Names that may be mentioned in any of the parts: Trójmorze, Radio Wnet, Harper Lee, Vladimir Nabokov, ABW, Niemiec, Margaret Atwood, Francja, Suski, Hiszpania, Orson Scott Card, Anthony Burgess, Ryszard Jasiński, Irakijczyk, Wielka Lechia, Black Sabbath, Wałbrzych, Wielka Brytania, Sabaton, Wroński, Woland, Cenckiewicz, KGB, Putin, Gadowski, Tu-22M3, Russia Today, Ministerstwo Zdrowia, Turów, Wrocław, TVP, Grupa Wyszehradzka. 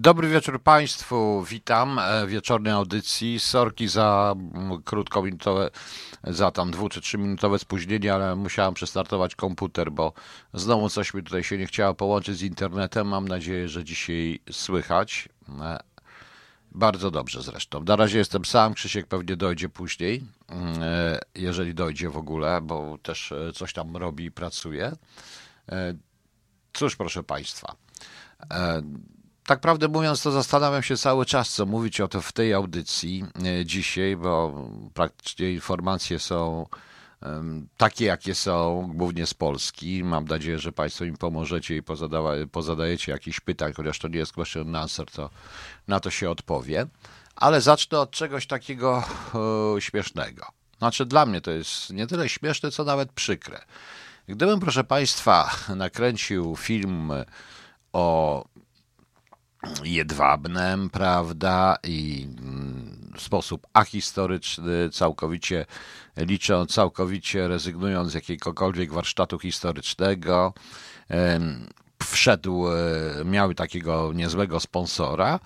Dobry wieczór Państwu, witam w wieczornej audycji. Sorki za krótkominutowe, za tam 2 czy 3 minutowe spóźnienie, ale musiałem przestartować komputer, bo znowu coś mi tutaj się nie chciało połączyć z internetem. Mam nadzieję, że dzisiaj słychać. Bardzo dobrze zresztą. Na razie jestem sam, Krzysiek pewnie dojdzie później, jeżeli dojdzie w ogóle, bo też coś tam robi i pracuje. Cóż, proszę Państwa, tak prawdę mówiąc, to zastanawiam się cały czas, co mówić o to w tej audycji dzisiaj, bo praktycznie informacje są takie, jakie są, głównie z Polski. Mam nadzieję, że Państwo im pomożecie i pozadajecie jakichś pytań, chociaż to nie jest question and answer, to na to się odpowie. Ale zacznę od czegoś takiego śmiesznego. Znaczy, dla mnie to jest nie tyle śmieszne, co nawet przykre. Gdybym, proszę Państwa, nakręcił film o Jedwabnem, prawda, i w sposób ahistoryczny, całkowicie rezygnując z jakiegokolwiek warsztatu historycznego, miały takiego niezłego sponsora,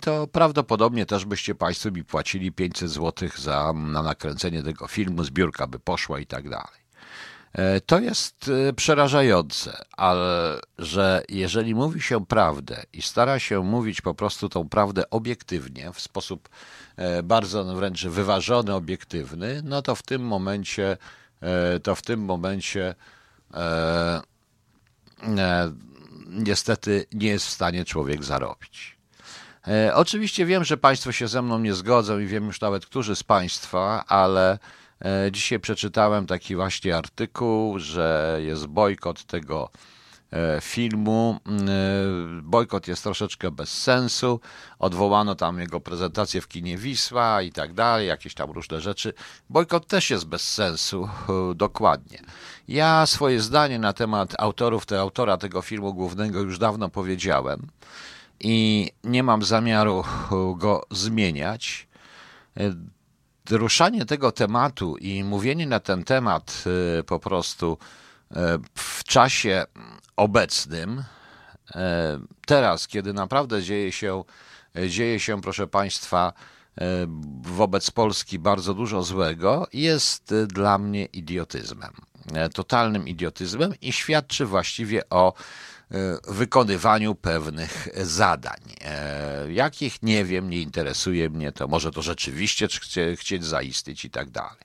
to prawdopodobnie też byście Państwo mi płacili 500 zł na nakręcenie tego filmu, zbiórka by poszła i tak dalej. To jest przerażające, ale że jeżeli mówi się prawdę i stara się mówić po prostu tą prawdę obiektywnie, w sposób bardzo wręcz wyważony, obiektywny, no to w tym momencie niestety nie jest w stanie człowiek zarobić. Oczywiście wiem, że Państwo się ze mną nie zgodzą i wiem już nawet, którzy z Państwa, ale dzisiaj przeczytałem taki właśnie artykuł, że jest bojkot tego filmu. Bojkot jest troszeczkę bez sensu. Odwołano tam jego prezentację w kinie Wisła i tak dalej, jakieś tam różne rzeczy. Bojkot też jest bez sensu, dokładnie. Ja swoje zdanie na temat autora tego filmu głównego już dawno powiedziałem i nie mam zamiaru go zmieniać. Ruszanie tego tematu i mówienie na ten temat po prostu w czasie obecnym, teraz, kiedy naprawdę dzieje się, proszę Państwa, wobec Polski bardzo dużo złego, jest dla mnie idiotyzmem, totalnym idiotyzmem i świadczy właściwie o wykonywaniu pewnych zadań. Jakich, nie wiem, nie interesuje mnie to, może to rzeczywiście chcieć zaistnieć i tak dalej.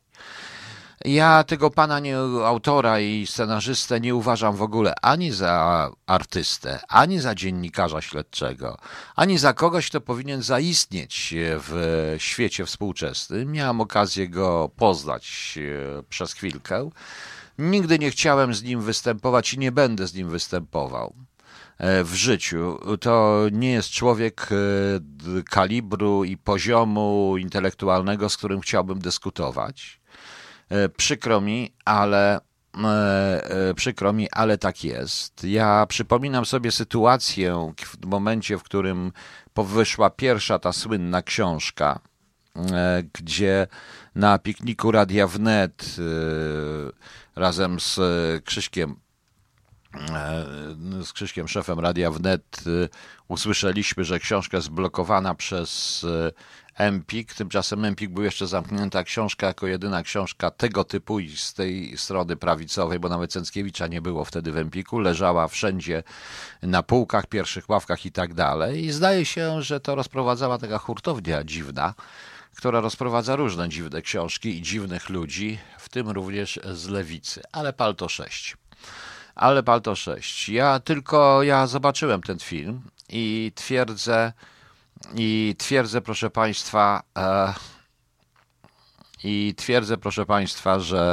Ja tego pana autora i scenarzystę nie uważam w ogóle ani za artystę, ani za dziennikarza śledczego, ani za kogoś, kto powinien zaistnieć w świecie współczesnym. Miałem okazję go poznać przez chwilkę. Nigdy nie chciałem z nim występować i nie będę z nim występował w życiu. To nie jest człowiek kalibru i poziomu intelektualnego, z którym chciałbym dyskutować. Przykro mi, ale tak jest. Ja przypominam sobie sytuację w momencie, w którym wyszła pierwsza ta słynna książka, gdzie na pikniku Radia Wnet razem z Krzyśkiem, szefem Radia Wnet, usłyszeliśmy, że książka jest blokowana przez Empik. Tymczasem Empik był jeszcze zamknięta książka, jako jedyna książka tego typu i z tej strony prawicowej, bo nawet Cenckiewicza nie było wtedy w Empiku. Leżała wszędzie na półkach, pierwszych ławkach i tak dalej. I zdaje się, że to rozprowadzała taka hurtownia dziwna, która rozprowadza różne dziwne książki i dziwnych ludzi, w tym również z lewicy. Ale Palto 6. Ja zobaczyłem ten film i twierdzę, proszę Państwa, że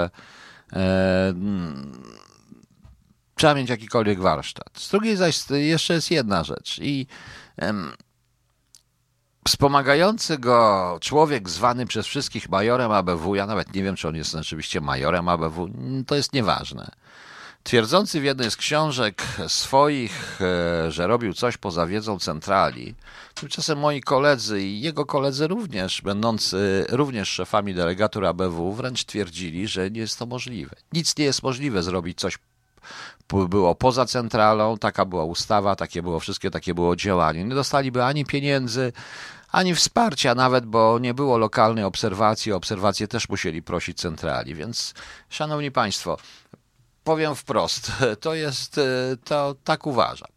trzeba mieć jakikolwiek warsztat. Z drugiej zaś jeszcze jest jedna rzecz i wspomagający go człowiek zwany przez wszystkich majorem ABW, ja nawet nie wiem, czy on jest rzeczywiście majorem ABW, to jest nieważne. Twierdzący w jednej z książek swoich, że robił coś poza wiedzą centrali, tymczasem moi koledzy i jego koledzy również, będący również szefami delegatur ABW, wręcz twierdzili, że nie jest to możliwe. Nic nie jest możliwe zrobić coś było poza centralą, taka była ustawa, takie było wszystkie, takie było działanie. Nie dostaliby ani pieniędzy, ani wsparcia nawet, bo nie było lokalnej obserwacji, o obserwację też musieli prosić centrali. Więc, szanowni państwo, powiem wprost, tak uważam.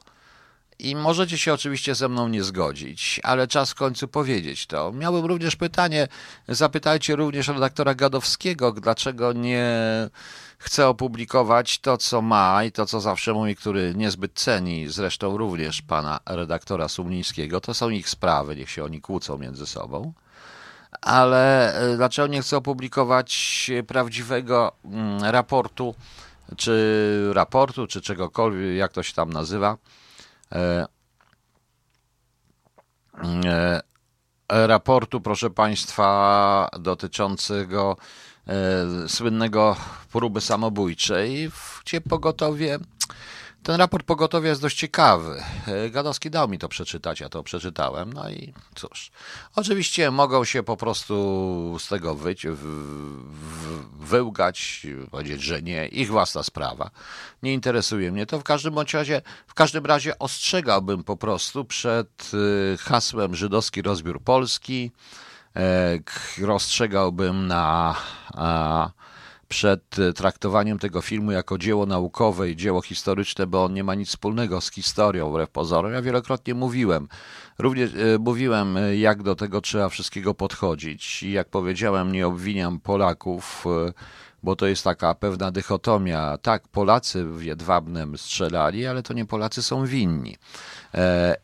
I możecie się oczywiście ze mną nie zgodzić, ale czas w końcu powiedzieć to. Miałbym również pytanie, zapytajcie również redaktora Gadowskiego, dlaczego nie chce opublikować to, co ma i to, co zawsze mówi, który niezbyt ceni, zresztą również pana redaktora Sumlińskiego. To są ich sprawy, niech się oni kłócą między sobą. Ale dlaczego nie chce opublikować prawdziwego raportu, czy czegokolwiek, jak to się tam nazywa, raportu, proszę państwa, dotyczącego słynnego próby samobójczej, gdzie pogotowie, ten raport pogotowia jest dość ciekawy. Gadowski dał mi to przeczytać, ja to przeczytałem, no i cóż. Oczywiście mogą się po prostu z tego wyłgać, powiedzieć, że nie, ich własna sprawa. Nie interesuje mnie to. W każdym razie ostrzegałbym po prostu przed hasłem żydowski rozbiór Polski, rozstrzegałbym przed traktowaniem tego filmu jako dzieło naukowe i dzieło historyczne, bo on nie ma nic wspólnego z historią, wbrew pozorom. Ja wielokrotnie mówiłem, również mówiłem, jak do tego trzeba wszystkiego podchodzić. I jak powiedziałem, nie obwiniam Polaków, bo to jest taka pewna dychotomia. Tak, Polacy w Jedwabnem strzelali, ale to nie Polacy są winni.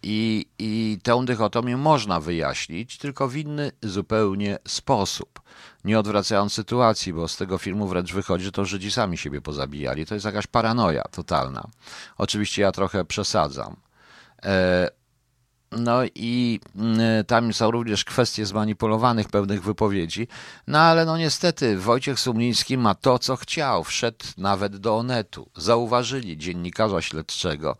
I tę dychotomię można wyjaśnić, tylko w inny zupełnie sposób. Nie odwracając sytuacji, bo z tego filmu wręcz wychodzi, że to Żydzi sami siebie pozabijali. To jest jakaś paranoja totalna. Oczywiście ja trochę przesadzam. No i tam są również kwestie zmanipulowanych pewnych wypowiedzi. No ale no niestety Wojciech Sumliński ma to, co chciał. Wszedł nawet do Onetu. Zauważyli dziennikarza śledczego,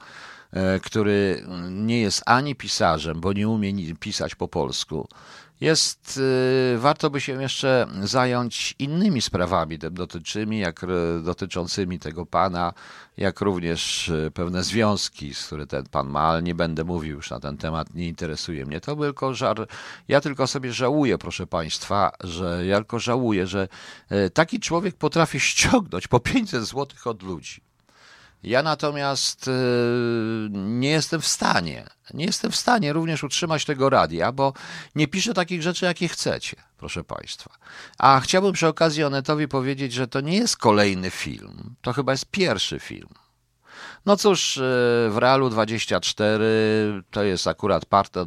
który nie jest ani pisarzem, bo nie umie pisać po polsku. Warto by się jeszcze zająć innymi sprawami dotyczącymi tego pana, jak również pewne związki, które ten pan ma, ale nie będę mówił już na ten temat, nie interesuje mnie. To tylko żar. Ja tylko sobie żałuję, proszę państwa, że taki człowiek potrafi ściągnąć po 500 zł od ludzi. Ja natomiast nie jestem w stanie również utrzymać tego radia, bo nie piszę takich rzeczy, jakie chcecie, proszę państwa. A chciałbym przy okazji Onetowi powiedzieć, że to nie jest kolejny film, to chyba jest pierwszy film. No cóż, w Realu 24 to jest akurat partia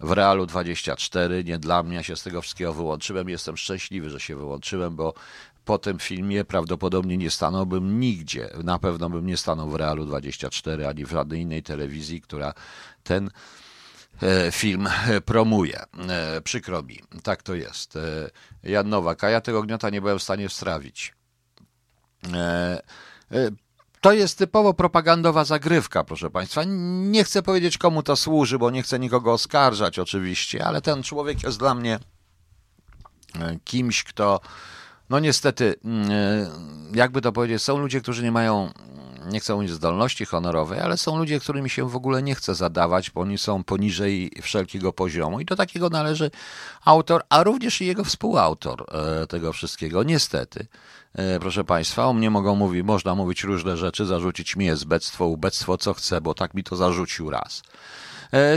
w Realu 24, nie dla mnie, ja się z tego wszystkiego wyłączyłem. Jestem szczęśliwy, że się wyłączyłem, bo po tym filmie prawdopodobnie nie stanąłbym nigdzie. Na pewno bym nie stanął w Realu 24 ani w żadnej innej telewizji, która ten film promuje. Przykro mi, tak to jest. Jan Nowak, a ja tego gniota nie byłem w stanie wstrawić. To jest typowo propagandowa zagrywka, proszę państwa. Nie chcę powiedzieć, komu to służy, bo nie chcę nikogo oskarżać oczywiście, ale ten człowiek jest dla mnie kimś, kto... No niestety, jakby to powiedzieć, są ludzie, którzy nie chcą mieć zdolności honorowej, ale są ludzie, którymi się w ogóle nie chce zadawać, bo oni są poniżej wszelkiego poziomu i do takiego należy autor, a również i jego współautor tego wszystkiego. Niestety, proszę państwa, o mnie można mówić różne rzeczy, zarzucić mi zbectwo, ubectwo, co chce, bo tak mi to zarzucił raz.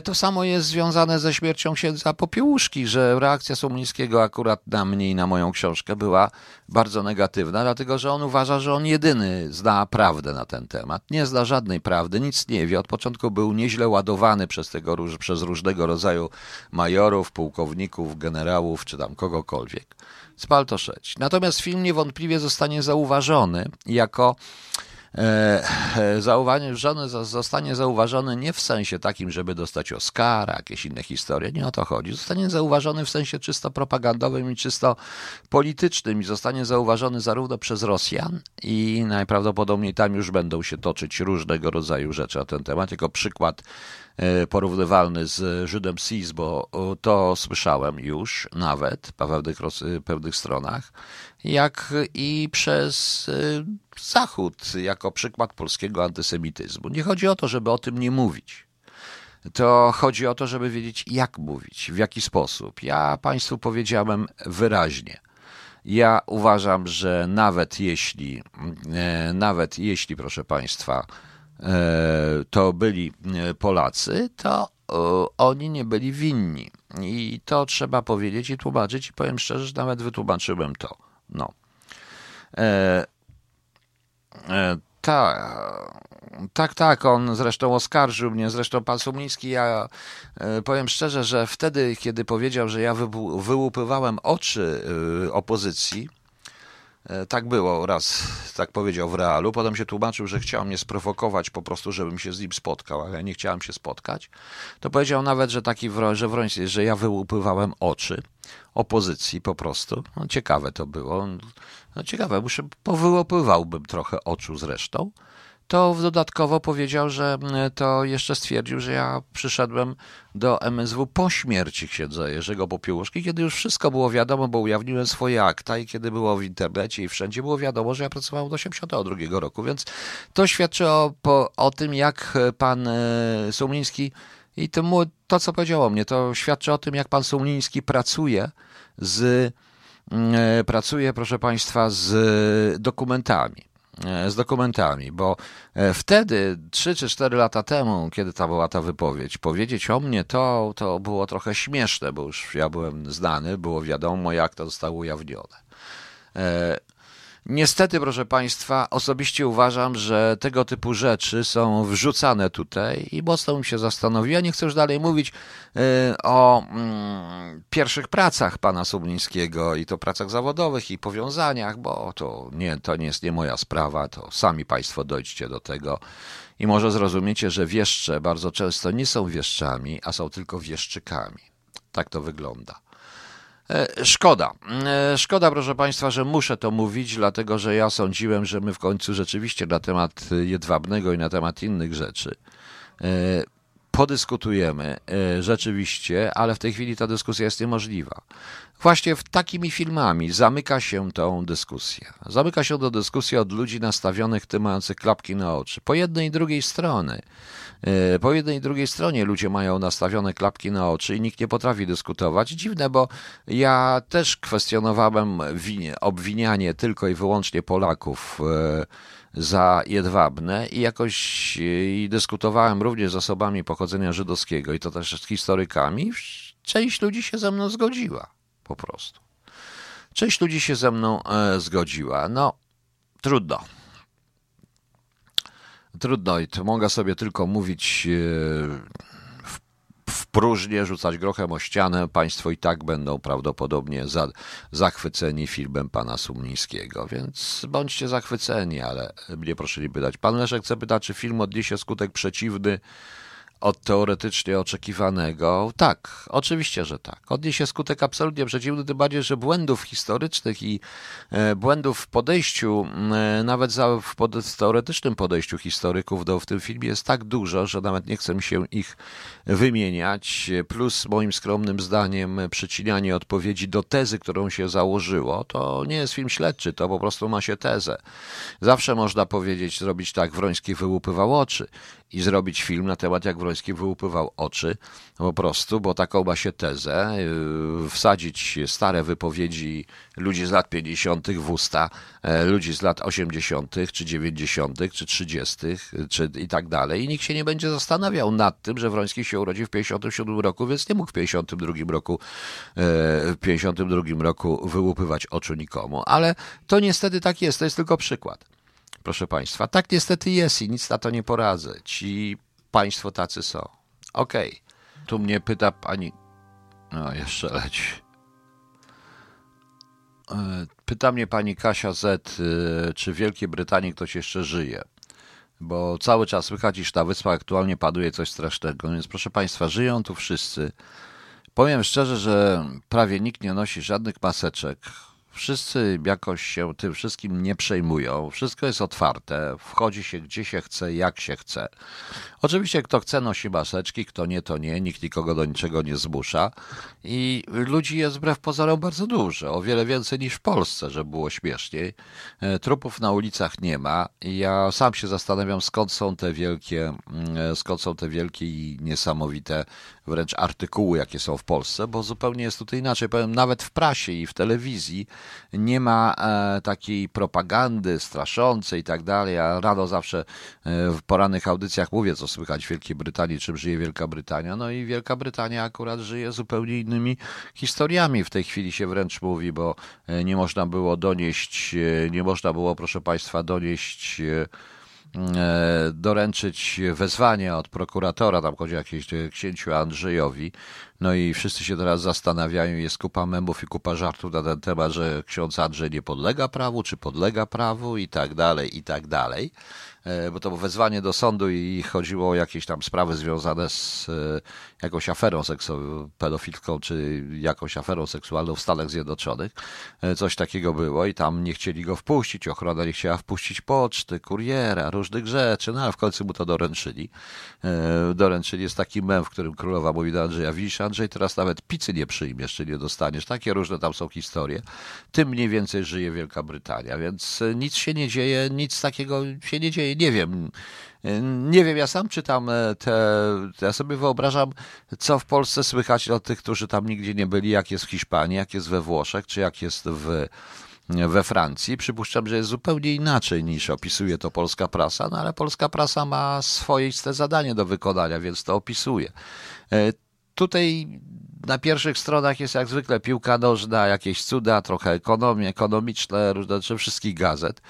To samo jest związane ze śmiercią księdza Popiełuszki, że reakcja Sumlińskiego akurat na mnie i na moją książkę była bardzo negatywna, dlatego że on uważa, że on jedyny zna prawdę na ten temat. Nie zna żadnej prawdy, nic nie wie. Od początku był nieźle ładowany przez różnego rodzaju majorów, pułkowników, generałów czy tam kogokolwiek. Spal to szeć. Natomiast film niewątpliwie zostanie zauważony nie w sensie takim, żeby dostać Oscara, jakieś inne historie, nie o to chodzi. Zostanie zauważony w sensie czysto propagandowym i czysto politycznym i zostanie zauważony zarówno przez Rosjan i najprawdopodobniej tam już będą się toczyć różnego rodzaju rzeczy na ten temat. Jako przykład porównywalny z Żydem Sis, bo to słyszałem już nawet po pewnych stronach, jak i przez Zachód jako przykład polskiego antysemityzmu. Nie chodzi o to, żeby o tym nie mówić. To chodzi o to, żeby wiedzieć, jak mówić, w jaki sposób. Ja Państwu powiedziałem wyraźnie. Ja uważam, że nawet jeśli, proszę Państwa, to byli Polacy, to oni nie byli winni. I to trzeba powiedzieć i tłumaczyć. I powiem szczerze, że nawet wytłumaczyłem to. No. Tak, on zresztą oskarżył mnie, zresztą pan Sumliński, ja powiem szczerze, że wtedy, kiedy powiedział, że ja wyłupywałem oczy opozycji, tak było raz, tak powiedział w Realu, potem się tłumaczył, że chciał mnie sprowokować po prostu, żebym się z nim spotkał, ale ja nie chciałem się spotkać, to powiedział nawet, że taki Wroński, że ja wyłupywałem oczy opozycji po prostu. No, ciekawe to było. No, ciekawe, powyłopywałbym trochę oczu zresztą. To dodatkowo powiedział, że to jeszcze stwierdził, że ja przyszedłem do MSW po śmierci księdza Jerzego Popiełuszki, kiedy już wszystko było wiadomo, bo ujawniłem swoje akta i kiedy było w internecie i wszędzie było wiadomo, że ja pracowałem do 1982 roku, więc to świadczy o tym, jak pan Sumliński i to, co powiedział o mnie, to świadczy o tym, jak pan Sumliński pracuje, proszę państwa, z dokumentami, bo wtedy, 3 czy 4 lata temu, kiedy ta była ta wypowiedź, powiedzieć o mnie to było trochę śmieszne, bo już ja byłem znany, było wiadomo, jak to zostało ujawnione. Niestety, proszę państwa, osobiście uważam, że tego typu rzeczy są wrzucane tutaj i mocno mi się zastanowił. Ja nie chcę już dalej mówić o pierwszych pracach pana Sumlińskiego i to pracach zawodowych i powiązaniach, bo to nie jest nie moja sprawa, to sami państwo dojdźcie do tego i może zrozumiecie, że wieszcze bardzo często nie są wieszczami, a są tylko wieszczykami. Tak to wygląda. Szkoda, proszę państwa, że muszę to mówić, dlatego że ja sądziłem, że my w końcu rzeczywiście na temat Jedwabnego i na temat innych rzeczy podyskutujemy rzeczywiście, ale w tej chwili ta dyskusja jest niemożliwa. Właśnie takimi filmami zamyka się tą dyskusję. Zamyka się do dyskusji od ludzi nastawionych, tym mających klapki na oczy. Po jednej i drugiej strony. Po jednej i drugiej stronie ludzie mają nastawione klapki na oczy i nikt nie potrafi dyskutować. Dziwne, bo ja też kwestionowałem obwinianie tylko i wyłącznie Polaków za Jedwabne i jakoś dyskutowałem również z osobami pochodzenia żydowskiego i to też z historykami. Część ludzi się ze mną zgodziła. Po prostu. Część ludzi się ze mną zgodziła. No, trudno. Trudno i to mogę sobie tylko mówić w próżnię, rzucać grochem o ścianę. Państwo i tak będą prawdopodobnie zachwyceni filmem pana Sumlińskiego, więc bądźcie zachwyceni, ale mnie proszę nie pytać. Pan Leszek chce pytać, czy film odniesie skutek przeciwny od teoretycznie oczekiwanego? Tak, oczywiście, że tak. Odniesie skutek absolutnie przeciwny, tym bardziej, że błędów historycznych i błędów w podejściu, nawet w teoretycznym podejściu historyków w tym filmie jest tak dużo, że nawet nie chcę mi się ich wymieniać. Plus moim skromnym zdaniem przycinanie odpowiedzi do tezy, którą się założyło, to nie jest film śledczy, to po prostu ma się tezę. Zawsze można powiedzieć, zrobić tak, Wroński wyłupywał oczy i zrobić film na temat, jak Wroński wyłupywał oczy, po prostu, bo taką ma się tezę, wsadzić stare wypowiedzi ludzi z lat 50. w usta, ludzi z lat 80. czy 90. czy 30. czy i tak dalej. I nikt się nie będzie zastanawiał nad tym, że Wroński się urodził w 57 roku, więc nie mógł w 52 roku wyłupywać oczu nikomu. Ale to niestety tak jest, to jest tylko przykład. Proszę państwa, tak niestety jest i nic na to nie poradzę. Ci państwo tacy są. Okej. Tu mnie pyta pani... No, jeszcze leci. Pyta mnie pani Kasia Z, czy w Wielkiej Brytanii ktoś jeszcze żyje? Bo cały czas słychać, iż na wyspach aktualnie panuje coś strasznego. Więc proszę państwa, żyją tu wszyscy. Powiem szczerze, że prawie nikt nie nosi żadnych maseczek. Wszyscy jakoś się tym wszystkim nie przejmują. Wszystko jest otwarte. Wchodzi się gdzie się chce, jak się chce. Oczywiście kto chce nosi maseczki, kto nie to nie. Nikt nikogo do niczego nie zmusza. I ludzi jest wbrew pozorom bardzo dużo. O wiele więcej niż w Polsce, żeby było śmieszniej. Trupów na ulicach nie ma. I ja sam się zastanawiam skąd są te wielkie i niesamowite wręcz artykuły jakie są w Polsce, bo zupełnie jest tutaj inaczej. Powiem, nawet w prasie i w telewizji nie ma takiej propagandy straszącej i tak dalej. Ja rano zawsze w porannych audycjach mówię, co słychać w Wielkiej Brytanii, czym żyje Wielka Brytania. No i Wielka Brytania akurat żyje zupełnie innymi historiami. W tej chwili się wręcz mówi, bo nie można było donieść, nie można było, proszę Państwa, donieść... doręczyć wezwanie od prokuratora, tam chodzi o jakieś księciu Andrzejowi, no i wszyscy się teraz zastanawiają, jest kupa memów i kupa żartów na ten temat, że ksiądz Andrzej nie podlega prawu, czy podlega prawu i tak dalej, bo to było wezwanie do sądu i chodziło o jakieś tam sprawy związane z jakąś aferą pedofilką, czy jakąś aferą seksualną w Stanach Zjednoczonych. Coś takiego było i tam nie chcieli go wpuścić, ochrona nie chciała wpuścić poczty, kuriera, różnych rzeczy, no a w końcu mu to doręczyli. Doręczyli jest taki mem, w którym królowa mówi do Andrzeja, widzisz Andrzej, teraz nawet pizzy nie przyjmiesz, czy nie dostaniesz. Takie różne tam są historie. Tym mniej więcej żyje Wielka Brytania, więc nic się nie dzieje, nic takiego się nie dzieje. Nie wiem, ja sam czytam ja sobie wyobrażam, co w Polsce słychać od tych, którzy tam nigdzie nie byli, jak jest w Hiszpanii, jak jest we Włoszech, czy jak jest we Francji. Przypuszczam, że jest zupełnie inaczej niż opisuje to polska prasa, no ale polska prasa ma swoiste zadanie do wykonania, więc to opisuje. Tutaj na pierwszych stronach jest jak zwykle piłka nożna, jakieś cuda, trochę ekonomiczne, różne rzeczy wszystkich gazet.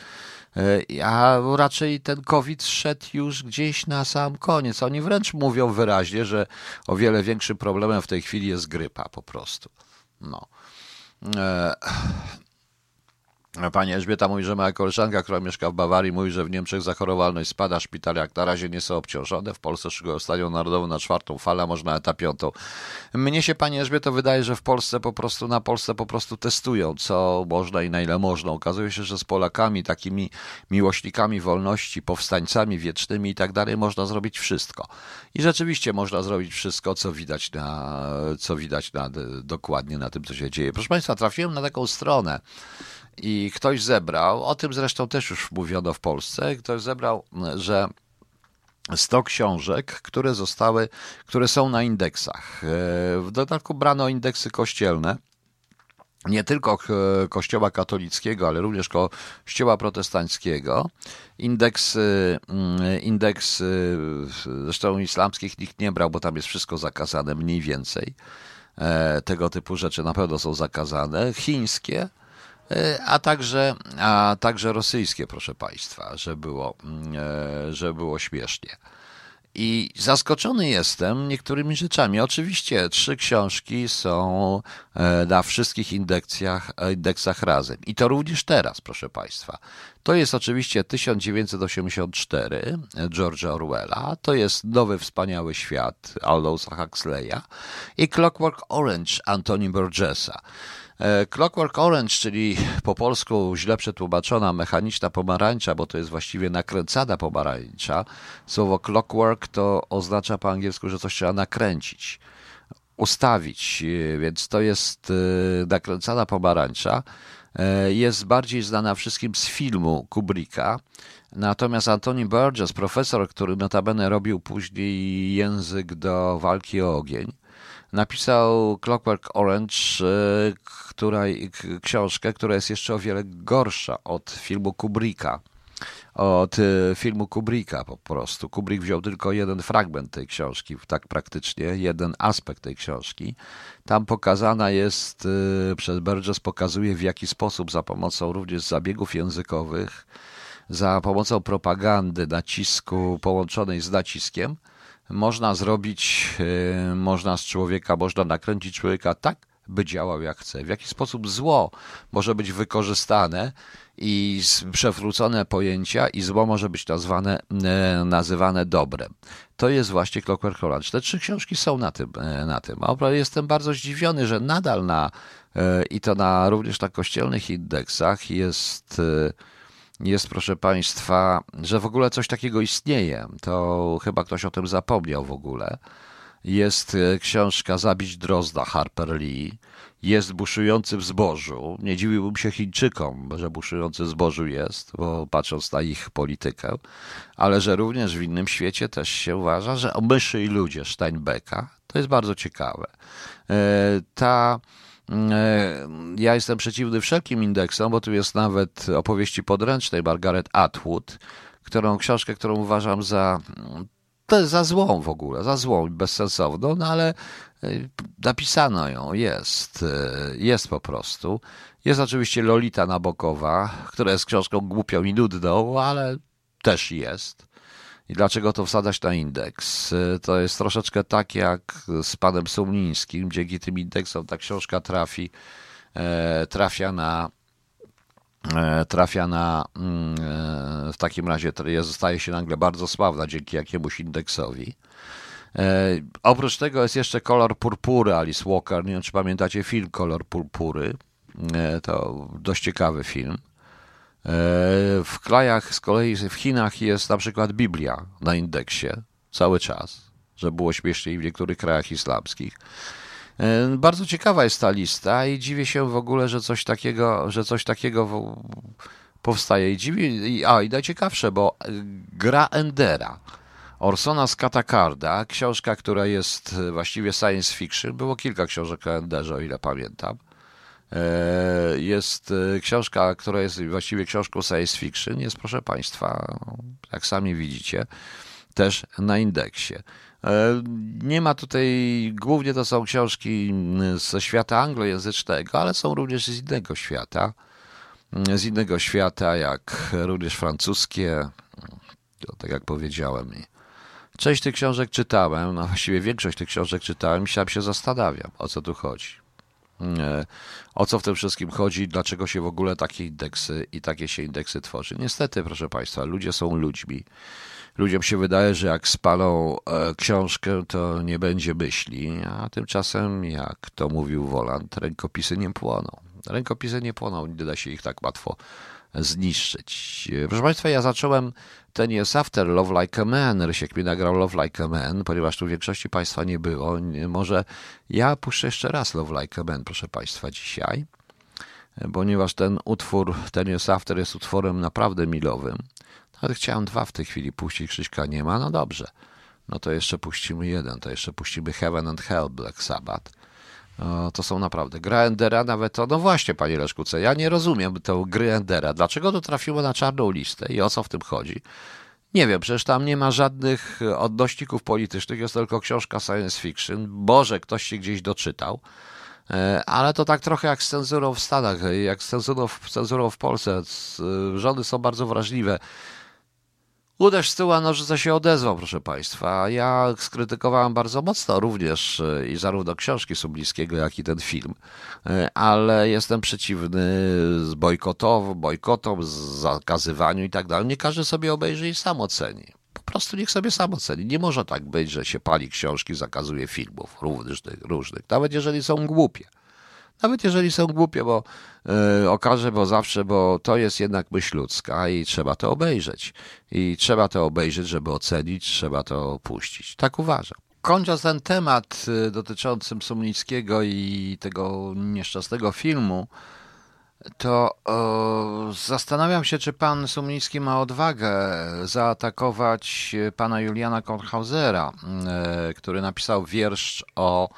A raczej ten COVID szedł już gdzieś na sam koniec. Oni wręcz mówią wyraźnie, że o wiele większym problemem w tej chwili jest grypa po prostu. No. Pani Elżbieta mówi, że moja koleżanka, która mieszka w Bawarii, mówi, że w Niemczech zachorowalność spada, szpitale jak na razie nie są obciążone, w Polsce szykują stadion narodowy na 4. falę, a może nawet na 5. Mnie się, Pani Elżbieto, wydaje, że w Polsce po prostu, na Polsce po prostu testują, co można i na ile można. Okazuje się, że z Polakami, takimi miłośnikami wolności, powstańcami wiecznymi i tak dalej, można zrobić wszystko. I rzeczywiście można zrobić wszystko, co widać dokładnie na tym, co się dzieje. Proszę Państwa, trafiłem na taką stronę, i ktoś zebrał, o tym zresztą też już mówiono w Polsce, ktoś zebrał, że 100 książek, które są na indeksach. W dodatku brano indeksy kościelne, nie tylko kościoła katolickiego, ale również kościoła protestanckiego. Indeksy zresztą islamskich nikt nie brał, bo tam jest wszystko zakazane mniej więcej. Tego typu rzeczy na pewno są zakazane. Chińskie. A także rosyjskie, proszę Państwa, że było śmiesznie. I zaskoczony jestem niektórymi rzeczami. Oczywiście 3 książki są na wszystkich indeksach razem. I to również teraz, proszę Państwa. To jest oczywiście 1984 George'a Orwella, to jest Nowy Wspaniały Świat Aldousa Huxleya i Clockwork Orange Anthony Burgessa. Clockwork Orange, czyli po polsku źle przetłumaczona mechaniczna pomarańcza, bo to jest właściwie nakręcana pomarańcza. Słowo clockwork to oznacza po angielsku, że coś trzeba nakręcić, ustawić, więc to jest nakręcana pomarańcza. Jest bardziej znana wszystkim z filmu Kubricka. Natomiast Anthony Burgess, profesor, który notabene robił później język do walki o ogień, napisał Clockwork Orange, książkę, która jest jeszcze o wiele gorsza od filmu Kubricka. Po prostu. Kubrick wziął tylko jeden fragment tej książki, tak praktycznie, jeden aspekt tej książki. Tam pokazana jest, przez Burgess pokazuje, w jaki sposób za pomocą również zabiegów językowych, za pomocą propagandy, nacisku połączonej z naciskiem, można nakręcić człowieka tak, by działał jak chce. W jaki sposób zło może być wykorzystane i przewrócone pojęcia i zło może być nazywane dobrem. To jest właśnie Clockwork Orange. Te trzy książki są na tym. A jestem bardzo zdziwiony, że nadal również na kościelnych indeksach jest, proszę Państwa, że w ogóle coś takiego istnieje. To chyba ktoś o tym zapomniał w ogóle. Jest książka Zabić Drozda Harper Lee, jest Buszujący w zbożu. Nie dziwiłbym się Chińczykom, że buszujący w zbożu jest, bo patrząc na ich politykę, ale że również w innym świecie też się uważa, że o myszy i ludzie Steinbecka. To jest bardzo ciekawe. Ja jestem przeciwny wszelkim indeksom, bo tu jest nawet opowieści podręcznej Margaret Atwood, którą uważam za złą w ogóle, za złą i bezsensowną, no ale napisano ją, jest po prostu. Jest oczywiście Lolita Nabokowa, która jest książką głupią i nudną, ale też jest. I dlaczego to wsadzać na indeks? To jest troszeczkę tak jak z panem Sumlińskim. Dzięki tym indeksom ta książka trafia na w takim razie staje się nagle bardzo sławna dzięki jakiemuś indeksowi. Oprócz tego jest jeszcze Kolor purpury Alice Walker. Nie wiem, czy pamiętacie film Kolor purpury. To dość ciekawy film. W krajach, z kolei w Chinach jest na przykład Biblia na indeksie cały czas, że było śmiesznie i w niektórych krajach islamskich. Bardzo ciekawa jest ta lista i dziwię się w ogóle, że coś takiego powstaje. I najciekawsze, bo Gra Endera Orsona Scotta-Carda, książka, która jest właściwie science fiction, było kilka książek o Enderze, o ile pamiętam. Jest książka, która jest właściwie książką science fiction, jest, proszę Państwa, jak sami widzicie, też na indeksie. Nie ma tutaj, głównie to są książki ze świata anglojęzycznego, ale są również z innego świata, jak również francuskie, tak jak powiedziałem. Część tych książek czytałem, no właściwie większość tych książek czytałem i sam się zastanawiam, o co tu chodzi. O co w tym wszystkim chodzi, dlaczego się w ogóle takie indeksy tworzy. Niestety, proszę Państwa, ludzie są ludźmi. Ludziom się wydaje, że jak spalą książkę, to nie będzie myśli, a tymczasem, jak to mówił Woland, rękopisy nie płoną. Rękopisy nie płoną, nie da się ich tak łatwo zniszczyć. Proszę Państwa, ja zacząłem Ten Years After, Love Like a Man. Rysiek mi nagrał Love Like a Man, ponieważ tu większości Państwa nie było. Może ja puszczę jeszcze raz Love Like a Man, proszę Państwa, dzisiaj, ponieważ ten utwór, Ten Years After, jest utworem naprawdę milowym. Nawet chciałem dwa w tej chwili puścić, Krzyśka nie ma, no dobrze. No to jeszcze puścimy jeden, to jeszcze puścimy Heaven and Hell, Black Sabbath. To są naprawdę Gra Endera, nawet to, no właśnie, panie Leszkuce, ja nie rozumiem tę Gry Endera. Dlaczego to trafiło na czarną listę i o co w tym chodzi? Nie wiem, przecież tam nie ma żadnych odnośników politycznych, jest tylko książka science fiction. Boże, ktoś się gdzieś doczytał, ale to tak trochę jak z cenzurą w Stanach, jak z cenzurą w Polsce. Rządy są bardzo wrażliwe. Uderz z tyłu, a nożyce się odezwał, proszę Państwa. Ja skrytykowałem bardzo mocno również i zarówno książki Sumlińskiego, jak i ten film, ale jestem przeciwny z bojkotom, zakazywaniu i tak dalej. Nie każdy sobie obejrzy i sam oceni. Po prostu niech sobie sam oceni. Nie może tak być, że się pali książki, zakazuje filmów różnych, nawet jeżeli są głupie. Nawet jeżeli są głupie, bo bo to jest jednak myśl ludzka i trzeba to obejrzeć. I trzeba to obejrzeć, żeby ocenić, trzeba to opuścić. Tak uważam. Kończąc ten temat dotyczący Sumlińskiego i tego nieszczęsnego filmu, to zastanawiam się, czy pan Sumliński ma odwagę zaatakować pana Juliana Kornhausera, który napisał wiersz o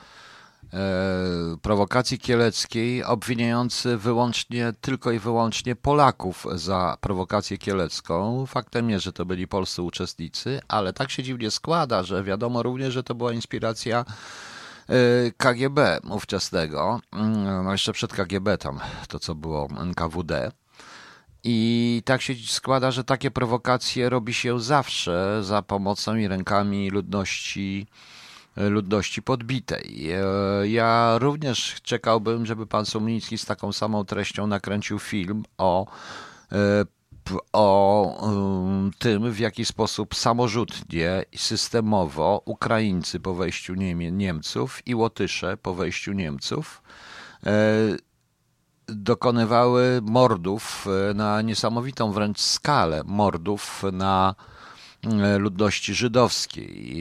prowokacji kieleckiej, obwiniający tylko i wyłącznie Polaków za prowokację kielecką. Faktem jest, że to byli polscy uczestnicy, ale tak się dziwnie składa, że wiadomo również, że to była inspiracja KGB ówczesnego, no jeszcze przed KGB tam to, co było NKWD. I tak się składa, że takie prowokacje robi się zawsze za pomocą i rękami ludności ludności podbitej. Ja również czekałbym, żeby pan Sumliński z taką samą treścią nakręcił film o tym, w jaki sposób samorzutnie i systemowo Ukraińcy po wejściu Niemców i Łotysze po wejściu Niemców dokonywały mordów na niesamowitą wręcz skalę, mordów na ludności żydowskiej.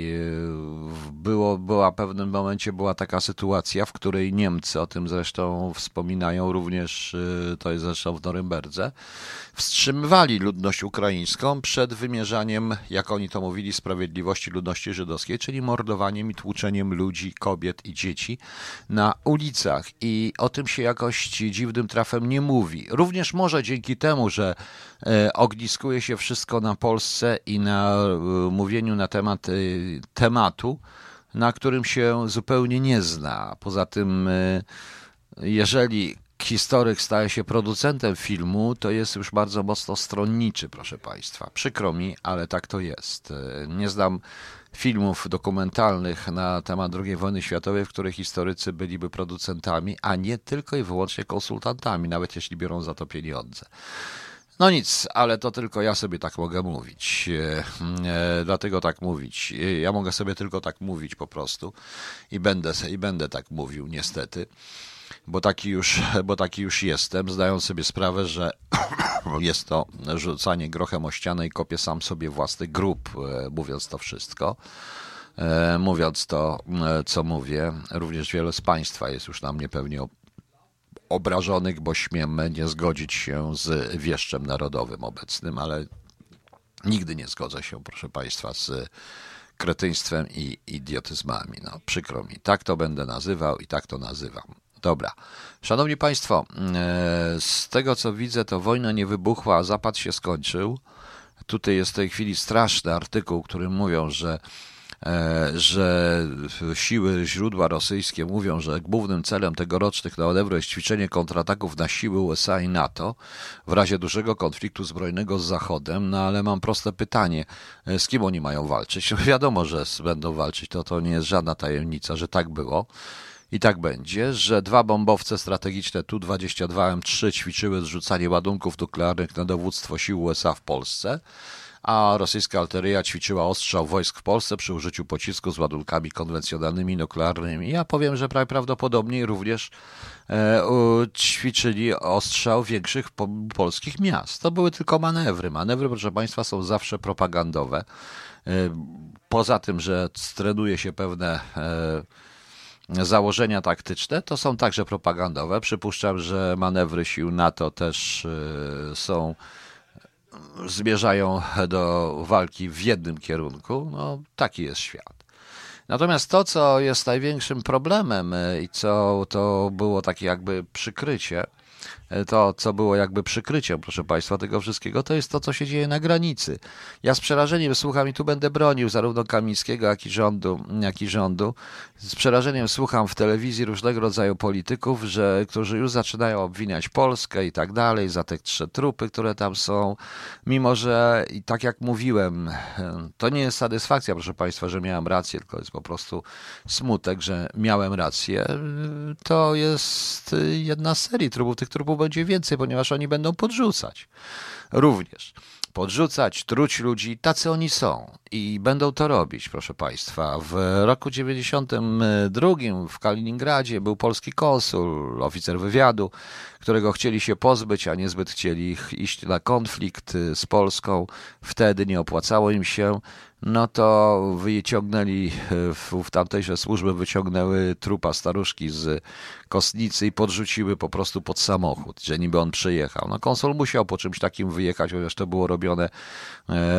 Była w pewnym momencie taka sytuacja, w której Niemcy, o tym zresztą wspominają również, to jest zresztą w Norymberdze, wstrzymywali ludność ukraińską przed wymierzaniem, jak oni to mówili, sprawiedliwości ludności żydowskiej, czyli mordowaniem i tłuczeniem ludzi, kobiet i dzieci na ulicach. I o tym się jakoś dziwnym trafem nie mówi. Również może dzięki temu, że ogniskuje się wszystko na Polsce i na mówieniu na temat tematu, na którym się zupełnie nie zna. Poza tym, jeżeli historyk staje się producentem filmu, to jest już bardzo mocno stronniczy, proszę państwa. Przykro mi, ale tak to jest. Nie znam filmów dokumentalnych na temat II wojny światowej, w których historycy byliby producentami, a nie tylko i wyłącznie konsultantami, nawet jeśli biorą za to pieniądze. No nic, ale to tylko ja sobie tak mogę mówić, dlatego tak mówić. Ja mogę sobie tylko tak mówić po prostu i będę tak mówił niestety, bo taki już jestem, zdając sobie sprawę, że jest to rzucanie grochem o ścianę i kopię sam sobie własny grób, mówiąc to wszystko. Mówiąc to, co mówię, również wiele z państwa jest już na mnie pewnie obrażonych, bo śmiem nie zgodzić się z wieszczem narodowym obecnym, ale nigdy nie zgodzę się, proszę państwa, z kretyństwem i idiotyzmami. No, przykro mi. Tak to będę nazywał i tak to nazywam. Dobra. Szanowni państwo, z tego co widzę, to wojna nie wybuchła, a Zapad się skończył. Tutaj jest w tej chwili straszny artykuł, w którym mówią, że siły źródła rosyjskie mówią, że głównym celem tegorocznych manewrów jest ćwiczenie kontrataków na siły USA i NATO w razie dużego konfliktu zbrojnego z Zachodem, no ale mam proste pytanie, z kim oni mają walczyć? Wiadomo, że będą walczyć, to nie jest żadna tajemnica, że tak było i tak będzie, że dwa bombowce strategiczne Tu-22M3 ćwiczyły zrzucanie ładunków nuklearnych na dowództwo sił USA w Polsce, a rosyjska artyleria ćwiczyła ostrzał wojsk w Polsce przy użyciu pocisku z ładunkami konwencjonalnymi, nuklearnymi. Ja powiem, że prawdopodobnie również ćwiczyli ostrzał większych polskich miast. To były tylko manewry. Manewry, proszę państwa, są zawsze propagandowe. Poza tym, że trenuje się pewne założenia taktyczne, to są także propagandowe. Przypuszczam, że manewry sił NATO też są... zmierzają do walki w jednym kierunku, no taki jest świat. Natomiast to, co jest największym problemem i co to było takie jakby przykrycie, to, co było jakby przykryciem, proszę państwa, tego wszystkiego, to jest to, co się dzieje na granicy. Ja z przerażeniem słucham i tu będę bronił zarówno Kamińskiego, jak i rządu. Z przerażeniem słucham w telewizji różnego rodzaju polityków, którzy już zaczynają obwiniać Polskę i tak dalej, za te trzy trupy, które tam są. Mimo, że i tak jak mówiłem, to nie jest satysfakcja, proszę państwa, że miałem rację, tylko jest po prostu smutek, że miałem rację. To jest jedna z serii trupów, tych trupów będzie więcej, ponieważ oni będą podrzucać. Również podrzucać, truć ludzi, tacy oni są i będą to robić, proszę państwa. W roku 92 w Kaliningradzie był polski konsul, oficer wywiadu, którego chcieli się pozbyć, a niezbyt chcieli iść na konflikt z Polską. Wtedy nie opłacało im się. No to wyciągnęli, w tamtejsze służby wyciągnęły trupa staruszki z kostnicy i podrzuciły po prostu pod samochód, że niby on przyjechał. No konsul musiał po czymś takim wyjechać, chociaż to było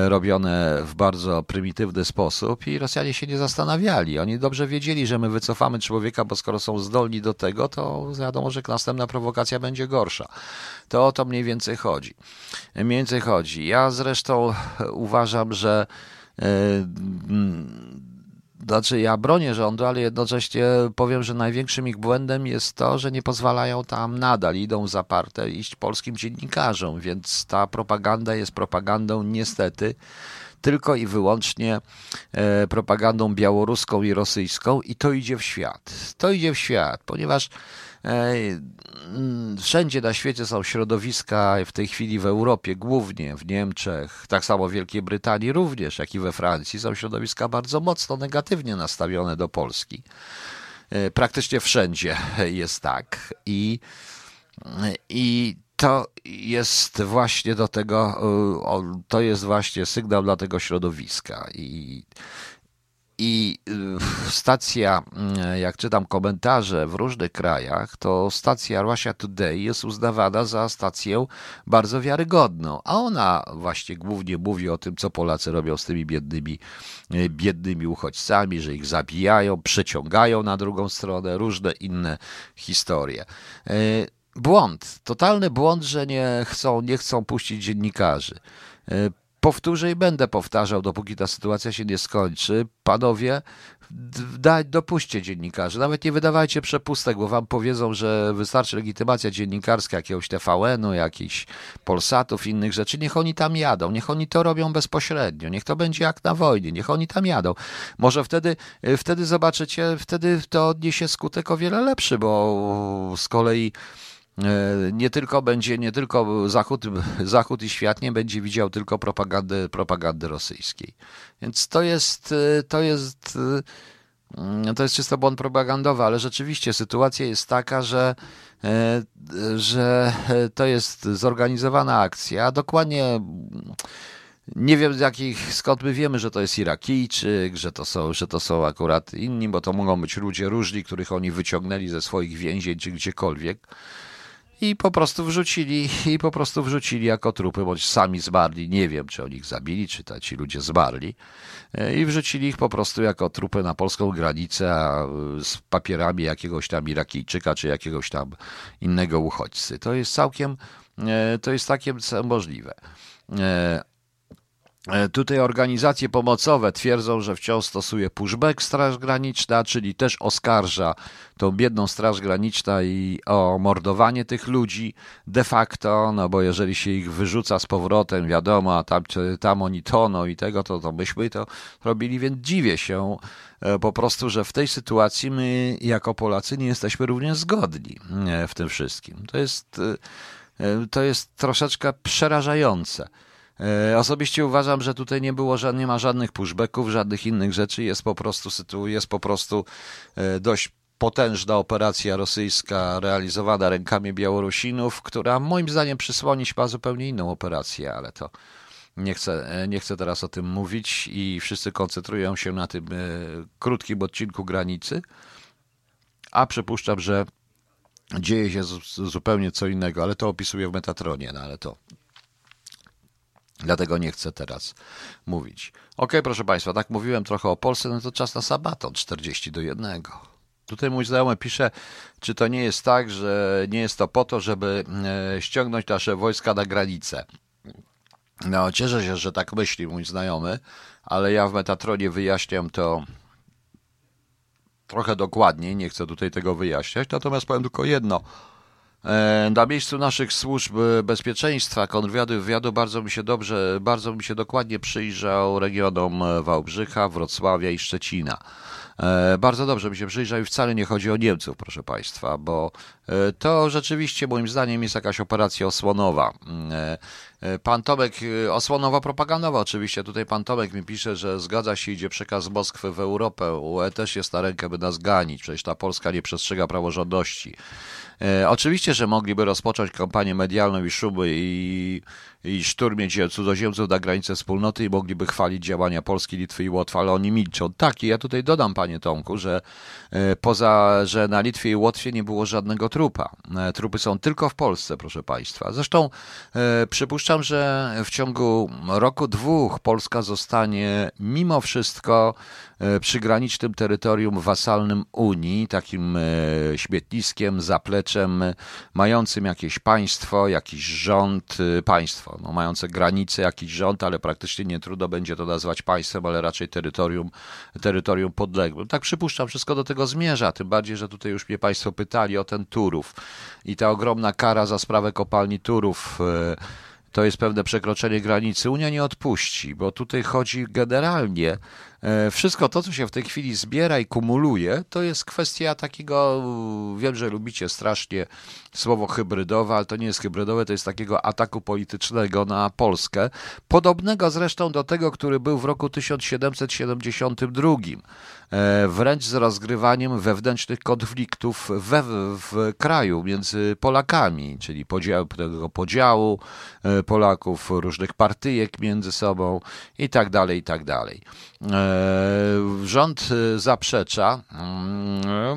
robione w bardzo prymitywny sposób i Rosjanie się nie zastanawiali. Oni dobrze wiedzieli, że my wycofamy człowieka, bo skoro są zdolni do tego, to wiadomo, że następna prowokacja będzie gorsza. To o to mniej więcej chodzi. Ja zresztą uważam, że znaczy ja bronię rządu, ale jednocześnie powiem, że największym ich błędem jest to, że nie pozwalają tam nadal, idą zaparte iść polskim dziennikarzom, więc ta propaganda jest propagandą niestety tylko i wyłącznie propagandą białoruską i rosyjską i to idzie w świat. To idzie w świat, ponieważ wszędzie na świecie są środowiska, w tej chwili w Europie głównie, w Niemczech, tak samo w Wielkiej Brytanii również, jak i we Francji, są środowiska bardzo mocno negatywnie nastawione do Polski. Praktycznie wszędzie jest tak i to jest właśnie do tego, to jest właśnie sygnał dla tego środowiska. I stacja, jak czytam komentarze w różnych krajach, to stacja Russia Today jest uznawana za stację bardzo wiarygodną, a ona właśnie głównie mówi o tym, co Polacy robią z tymi biednymi uchodźcami, że ich zabijają, przeciągają na drugą stronę, różne inne historie. Błąd, totalny błąd, że nie chcą puścić dziennikarzy. Powtórzę i będę powtarzał, dopóki ta sytuacja się nie skończy. Panowie, dopuśćcie dziennikarzy. Nawet nie wydawajcie przepustek, bo wam powiedzą, że wystarczy legitymacja dziennikarska jakiegoś TVN-u, jakichś Polsatów, innych rzeczy. Niech oni tam jadą. Niech oni to robią bezpośrednio. Niech to będzie jak na wojnie. Niech oni tam jadą. Może wtedy zobaczycie, wtedy to odniesie skutek o wiele lepszy, bo z kolei nie tylko Zachód i świat nie będzie widział tylko propagandy rosyjskiej. Więc to jest czysto błąd propagandowy, ale rzeczywiście sytuacja jest taka, że to jest zorganizowana akcja. Dokładnie nie wiem, skąd my wiemy, że to jest Irakijczyk, że to są akurat inni, bo to mogą być ludzie różni, których oni wyciągnęli ze swoich więzień czy gdziekolwiek. I po prostu wrzucili jako trupy, bądź sami zmarli, nie wiem, czy oni ich zabili, czy ci ludzie zmarli, i wrzucili ich po prostu jako trupy na polską granicę z papierami jakiegoś tam Irakijczyka, czy jakiegoś tam innego uchodźcy. To jest całkiem możliwe. Tutaj organizacje pomocowe twierdzą, że wciąż stosuje pushback Straż Graniczna, czyli też oskarża tą biedną Straż Graniczna i o mordowanie tych ludzi de facto, no bo jeżeli się ich wyrzuca z powrotem, wiadomo, a tam oni to, no i tego, to myśmy to robili, więc dziwię się po prostu, że w tej sytuacji my jako Polacy nie jesteśmy również zgodni w tym wszystkim. To jest troszeczkę przerażające. Osobiście uważam, że tutaj nie ma żadnych pushbacków, żadnych innych rzeczy, jest po prostu dość potężna operacja rosyjska realizowana rękami Białorusinów, która moim zdaniem przysłonić ma zupełnie inną operację, ale to nie chcę teraz o tym mówić i wszyscy koncentrują się na tym krótkim odcinku granicy, a przypuszczam, że dzieje się zupełnie co innego, ale to opisuję w Metatronie, no ale to... Dlatego nie chcę teraz mówić. Okej, proszę Państwa, tak mówiłem trochę o Polsce, no to czas na sabaton 40:1. Tutaj mój znajomy pisze, czy to nie jest tak, że nie jest to po to, żeby ściągnąć nasze wojska na granicę. No, cieszę się, że tak myśli mój znajomy, ale ja w Metatronie wyjaśniam to trochę dokładniej, nie chcę tutaj tego wyjaśniać, natomiast powiem tylko jedno. Na miejscu naszych służb bezpieczeństwa, kontrwywiadu, bardzo mi się dokładnie przyjrzał regionom Wałbrzycha, Wrocławia i Szczecina. Bardzo dobrze mi się przyjrzał i wcale nie chodzi o Niemców, proszę Państwa, bo to rzeczywiście moim zdaniem jest jakaś operacja osłonowa. Pan Tomek, osłonowo-propagandowa oczywiście, tutaj pan Tomek mi pisze, że zgadza się, idzie przekaz Moskwy w Europę, UE też jest na rękę, by nas ganić, przecież ta Polska nie przestrzega praworządności. Oczywiście, że mogliby rozpocząć kampanię medialną i szumy i szturmie cudzoziemców na granicę wspólnoty i mogliby chwalić działania Polski, Litwy i Łotwy, ale oni milczą. Tak, i ja tutaj dodam, panie Tomku, że że na Litwie i Łotwie nie było żadnego trupa. Trupy są tylko w Polsce, proszę Państwa. Zresztą przypuszczam, że w ciągu roku, dwóch Polska zostanie mimo wszystko przygranicznym terytorium wasalnym Unii, takim śmietniskiem, zapleczem, mającym jakieś państwo, jakiś rząd, państwo, no, mające granice, jakiś rząd, ale praktycznie nie trudno będzie to nazwać państwem, ale raczej terytorium podległym. Tak przypuszczam, wszystko do tego zmierza, tym bardziej, że tutaj już mnie Państwo pytali o ten Turów i ta ogromna kara za sprawę kopalni Turów. to jest pewne przekroczenie granicy. Unia nie odpuści, bo tutaj chodzi generalnie, wszystko to, co się w tej chwili zbiera i kumuluje, to jest kwestia takiego, wiem, że lubicie strasznie słowo hybrydowe, ale to nie jest hybrydowe, to jest takiego ataku politycznego na Polskę, podobnego zresztą do tego, który był w roku 1772, wręcz z rozgrywaniem wewnętrznych konfliktów w kraju między Polakami, czyli podziału Polaków, różnych partyjek między sobą i tak dalej, i tak dalej. Rząd zaprzecza,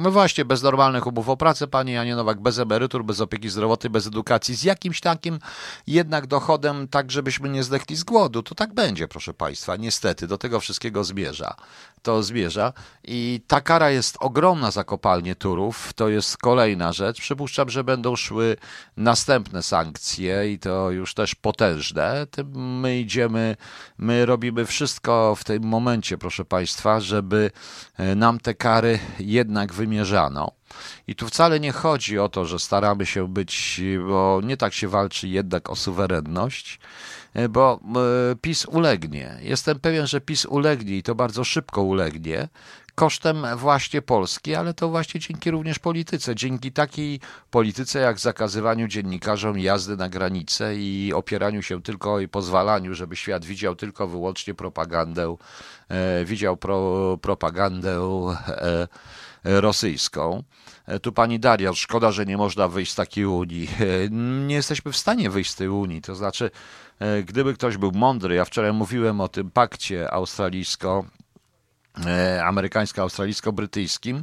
no właśnie, bez normalnych umów o pracę, panie Janie Nowak, bez emerytur, bez opieki zdrowotnej, bez edukacji, z jakimś takim jednak dochodem, tak żebyśmy nie zdechli z głodu. To tak będzie, proszę państwa, niestety, do tego wszystkiego zmierza. To zmierza i ta kara jest ogromna za kopalnię Turów, to jest kolejna rzecz. Przypuszczam, że będą szły następne sankcje i to już też potężne. Tym my robimy wszystko w tym momencie, proszę państwa, żeby nam te kary jednak wymierzano. I tu wcale nie chodzi o to, że staramy się być, bo nie tak się walczy jednak o suwerenność, bo PiS ulegnie. Jestem pewien, że PiS ulegnie i to bardzo szybko ulegnie, kosztem właśnie Polski, ale to właśnie dzięki również polityce. Dzięki takiej polityce jak zakazywaniu dziennikarzom jazdy na granicę i opieraniu się tylko i pozwalaniu, żeby świat widział tylko wyłącznie propagandę, rosyjską. Tu pani Daria, szkoda, że nie można wyjść z takiej Unii. Nie jesteśmy w stanie wyjść z tej Unii, to znaczy gdyby ktoś był mądry, ja wczoraj mówiłem o tym pakcie amerykańsko-australijsko-brytyjskim,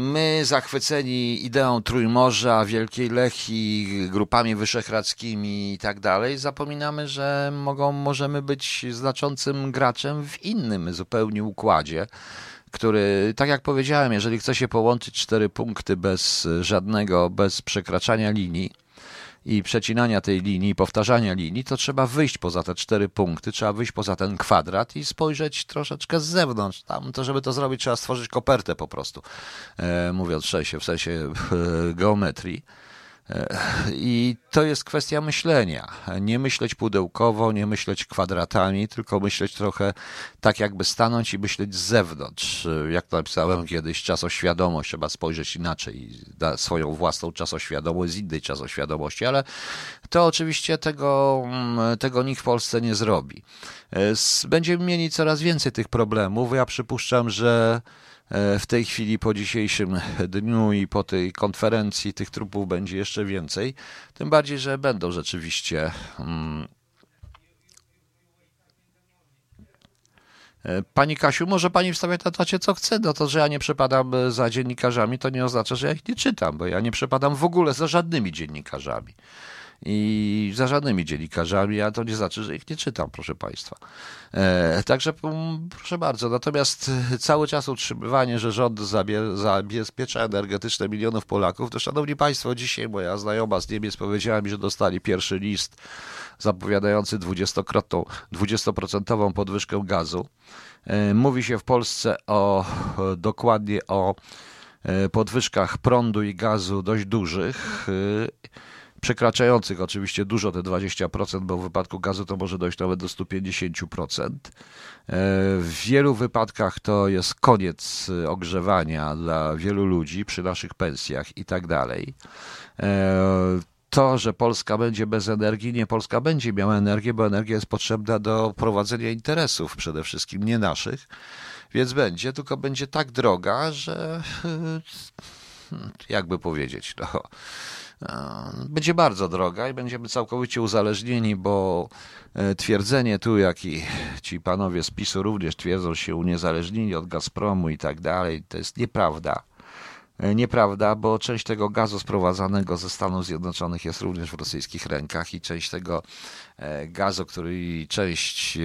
my zachwyceni ideą Trójmorza, Wielkiej Lechii, grupami wyszehradzkimi i tak dalej, zapominamy, że możemy być znaczącym graczem w innym zupełnie układzie, który, tak jak powiedziałem, jeżeli chce się połączyć 4 punkty bez przekraczania linii i przecinania tej linii, powtarzania linii, to trzeba wyjść poza te 4 punkty, trzeba wyjść poza ten kwadrat i spojrzeć troszeczkę z zewnątrz. Tam, to żeby to zrobić, trzeba stworzyć kopertę po prostu, mówiąc w sensie geometrii. I to jest kwestia myślenia. Nie myśleć pudełkowo, nie myśleć kwadratami, tylko myśleć trochę tak jakby stanąć i myśleć z zewnątrz. Jak to napisałem kiedyś, czasoświadomość, trzeba spojrzeć inaczej na swoją własną czasoświadomość z innej czasoświadomości, ale to oczywiście tego nikt w Polsce nie zrobi. Będziemy mieli coraz więcej tych problemów. Ja przypuszczam, że w tej chwili, po dzisiejszym dniu i po tej konferencji tych trupów będzie jeszcze więcej, tym bardziej, że będą rzeczywiście Pani Kasiu, może pani wstawiać na tacie co chce, no to, że ja nie przepadam za dziennikarzami, to nie oznacza, że ja ich nie czytam, bo ja nie przepadam w ogóle za żadnymi dziennikarzami. I za żadnymi dziennikarzami, a to nie znaczy, że ich nie czytam, proszę państwa. Także proszę bardzo, natomiast cały czas utrzymywanie, że rząd zabezpiecza energetyczne milionów Polaków, to szanowni państwo, dzisiaj moja znajoma z Niemiec powiedziała mi, że dostali pierwszy list zapowiadający 20% podwyżkę gazu. Mówi się w Polsce dokładnie o podwyżkach prądu i gazu dość dużych, przekraczających oczywiście dużo te 20%, bo w wypadku gazu to może dojść nawet do 150%. W wielu wypadkach to jest koniec ogrzewania dla wielu ludzi przy naszych pensjach i tak dalej. To, że Polska będzie bez energii, nie, Polska będzie miała energię, bo energia jest potrzebna do prowadzenia interesów przede wszystkim, nie naszych, więc będzie, tylko będzie tak droga, że jakby powiedzieć, no będzie bardzo droga i będziemy całkowicie uzależnieni, bo twierdzenie tu, jak i ci panowie z PiS-u również twierdzą się uniezależnieni od Gazpromu i tak dalej, to jest nieprawda. Nieprawda, bo część tego gazu sprowadzanego ze Stanów Zjednoczonych jest również w rosyjskich rękach i część tego gazu, część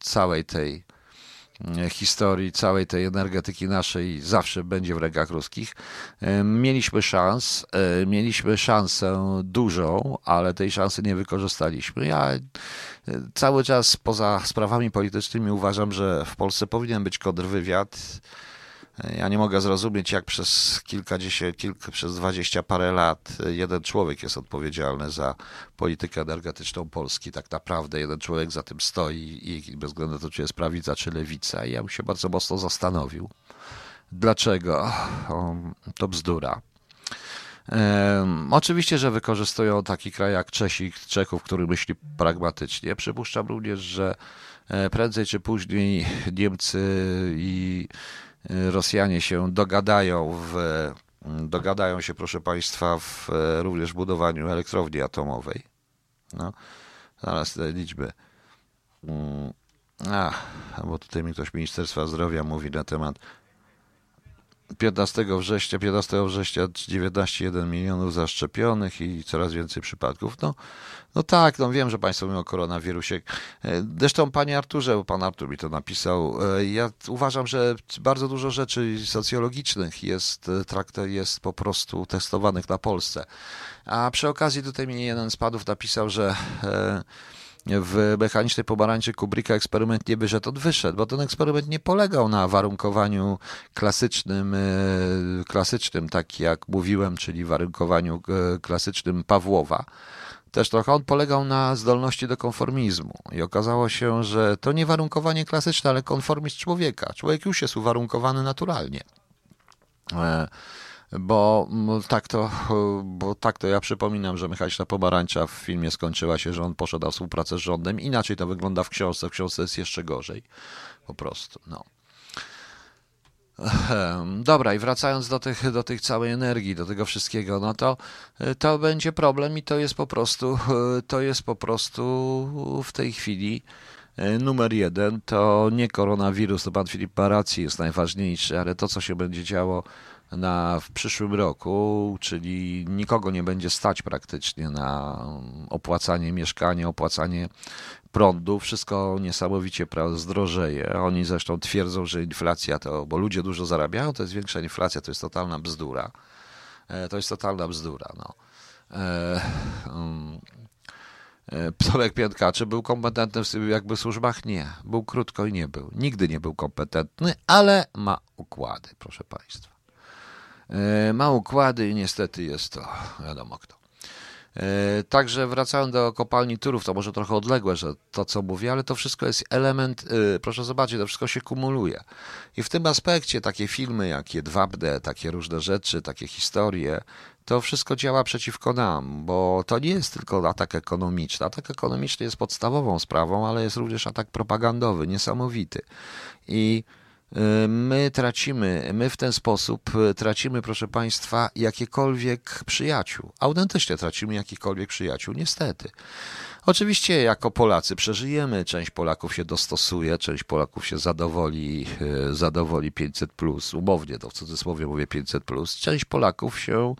całej tej historii, całej tej energetyki naszej zawsze będzie w rękach ruskich. Mieliśmy szansę dużą, ale tej szansy nie wykorzystaliśmy. Ja cały czas poza sprawami politycznymi uważam, że w Polsce powinien być kontrwywiad. Ja nie mogę zrozumieć, jak przez dwadzieścia parę lat jeden człowiek jest odpowiedzialny za politykę energetyczną Polski. Tak naprawdę jeden człowiek za tym stoi i bez względu na to, czy jest prawica, czy lewica. I ja bym się bardzo mocno zastanowił, dlaczego to bzdura. Oczywiście, że wykorzystują taki kraj jak Czechów, który myśli pragmatycznie. Przypuszczam również, że prędzej czy później Niemcy i Rosjanie się dogadają się, proszę Państwa, również w budowaniu elektrowni atomowej. No, zaraz te liczby. Bo tutaj mi ktoś z Ministerstwa Zdrowia mówi na temat 15 września 19,1 milionów zaszczepionych i coraz więcej przypadków. No tak, wiem, że Państwo mówią o koronawirusie. Zresztą, Panie Arturze, bo Pan Artur mi to napisał, ja uważam, że bardzo dużo rzeczy socjologicznych jest po prostu testowanych na Polsce. A przy okazji tutaj mi jeden z Panów napisał, że w Mechanicznej Pomarańczy Kubricka eksperyment nie wyszedł, on wyszedł, bo ten eksperyment nie polegał na warunkowaniu klasycznym, tak jak mówiłem, czyli warunkowaniu klasycznym Pawłowa. Też trochę on polegał na zdolności do konformizmu i okazało się, że to nie warunkowanie klasyczne, ale konformizm człowieka. Człowiek już jest uwarunkowany naturalnie. Bo tak to ja przypominam, że Mechaniczna Pomarańcza w filmie skończyła się, że on poszedł na współpracę z rządem. Inaczej to wygląda w książce. W książce jest jeszcze gorzej. Po prostu, Dobra, i wracając do tej całej energii, do tego wszystkiego, to będzie problem i to jest po prostu w tej chwili numer jeden. To nie koronawirus, to pan Filip ma rację, jest najważniejszy, ale to, co się będzie działo w przyszłym roku, czyli nikogo nie będzie stać praktycznie na opłacanie mieszkania, opłacanie prądu. Wszystko niesamowicie zdrożeje. Oni zresztą twierdzą, że inflacja bo ludzie dużo zarabiają, to jest większa inflacja, to jest totalna bzdura. Ptolek Piętkaczy był kompetentny w sobie, jakby w służbach? Nie. Był krótko i nie był. Nigdy nie był kompetentny, ale ma układy, proszę Państwa. Ma układy i niestety jest to wiadomo kto. Także wracając do kopalni Turów, to może trochę odległe, że to co mówię, ale to wszystko jest element, proszę zobaczyć, to wszystko się kumuluje. I w tym aspekcie takie filmy jak Jedwabne, takie różne rzeczy, takie historie, to wszystko działa przeciwko nam, bo to nie jest tylko atak ekonomiczny. Atak ekonomiczny jest podstawową sprawą, ale jest również atak propagandowy, niesamowity. I my w ten sposób tracimy, proszę Państwa, jakiekolwiek przyjaciół. Autentycznie tracimy jakichkolwiek przyjaciół, niestety. Oczywiście jako Polacy przeżyjemy, część Polaków się dostosuje, część Polaków się zadowoli 500+, umownie to w cudzysłowie mówię 500+, część Polaków się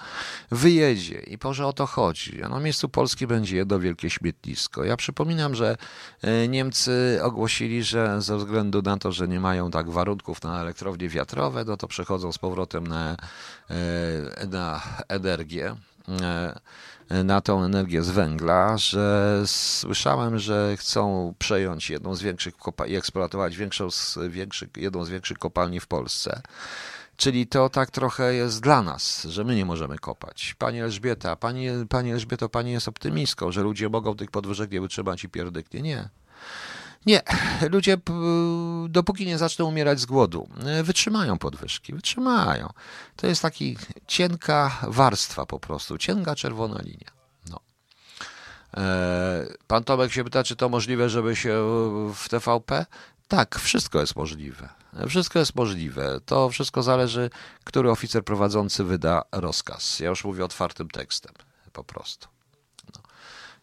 wyjedzie i może o to chodzi. A na miejscu Polski będzie jedno wielkie śmietnisko. Ja przypominam, że Niemcy ogłosili, że ze względu na to, że nie mają tak warunków na elektrownie wiatrowe, to przechodzą z powrotem na energię. Na tą energię z węgla, że słyszałem, że chcą przejąć jedną z większych kopalni, eksploatować jedną z większych kopalni w Polsce. Czyli to tak trochę jest dla nas, że my nie możemy kopać. Pani Elżbieto, pani jest optymistką, że ludzie mogą tych podwyżek nie wytrzymać i pierdyknie. Nie. Nie, ludzie dopóki nie zaczną umierać z głodu, wytrzymają podwyżki, wytrzymają. To jest taki cienka warstwa po prostu, cienka czerwona linia. Pan Tomek się pyta, czy to możliwe, żeby się w TVP? Tak, wszystko jest możliwe. Wszystko jest możliwe. To wszystko zależy, który oficer prowadzący wyda rozkaz. Ja już mówię otwartym tekstem po prostu.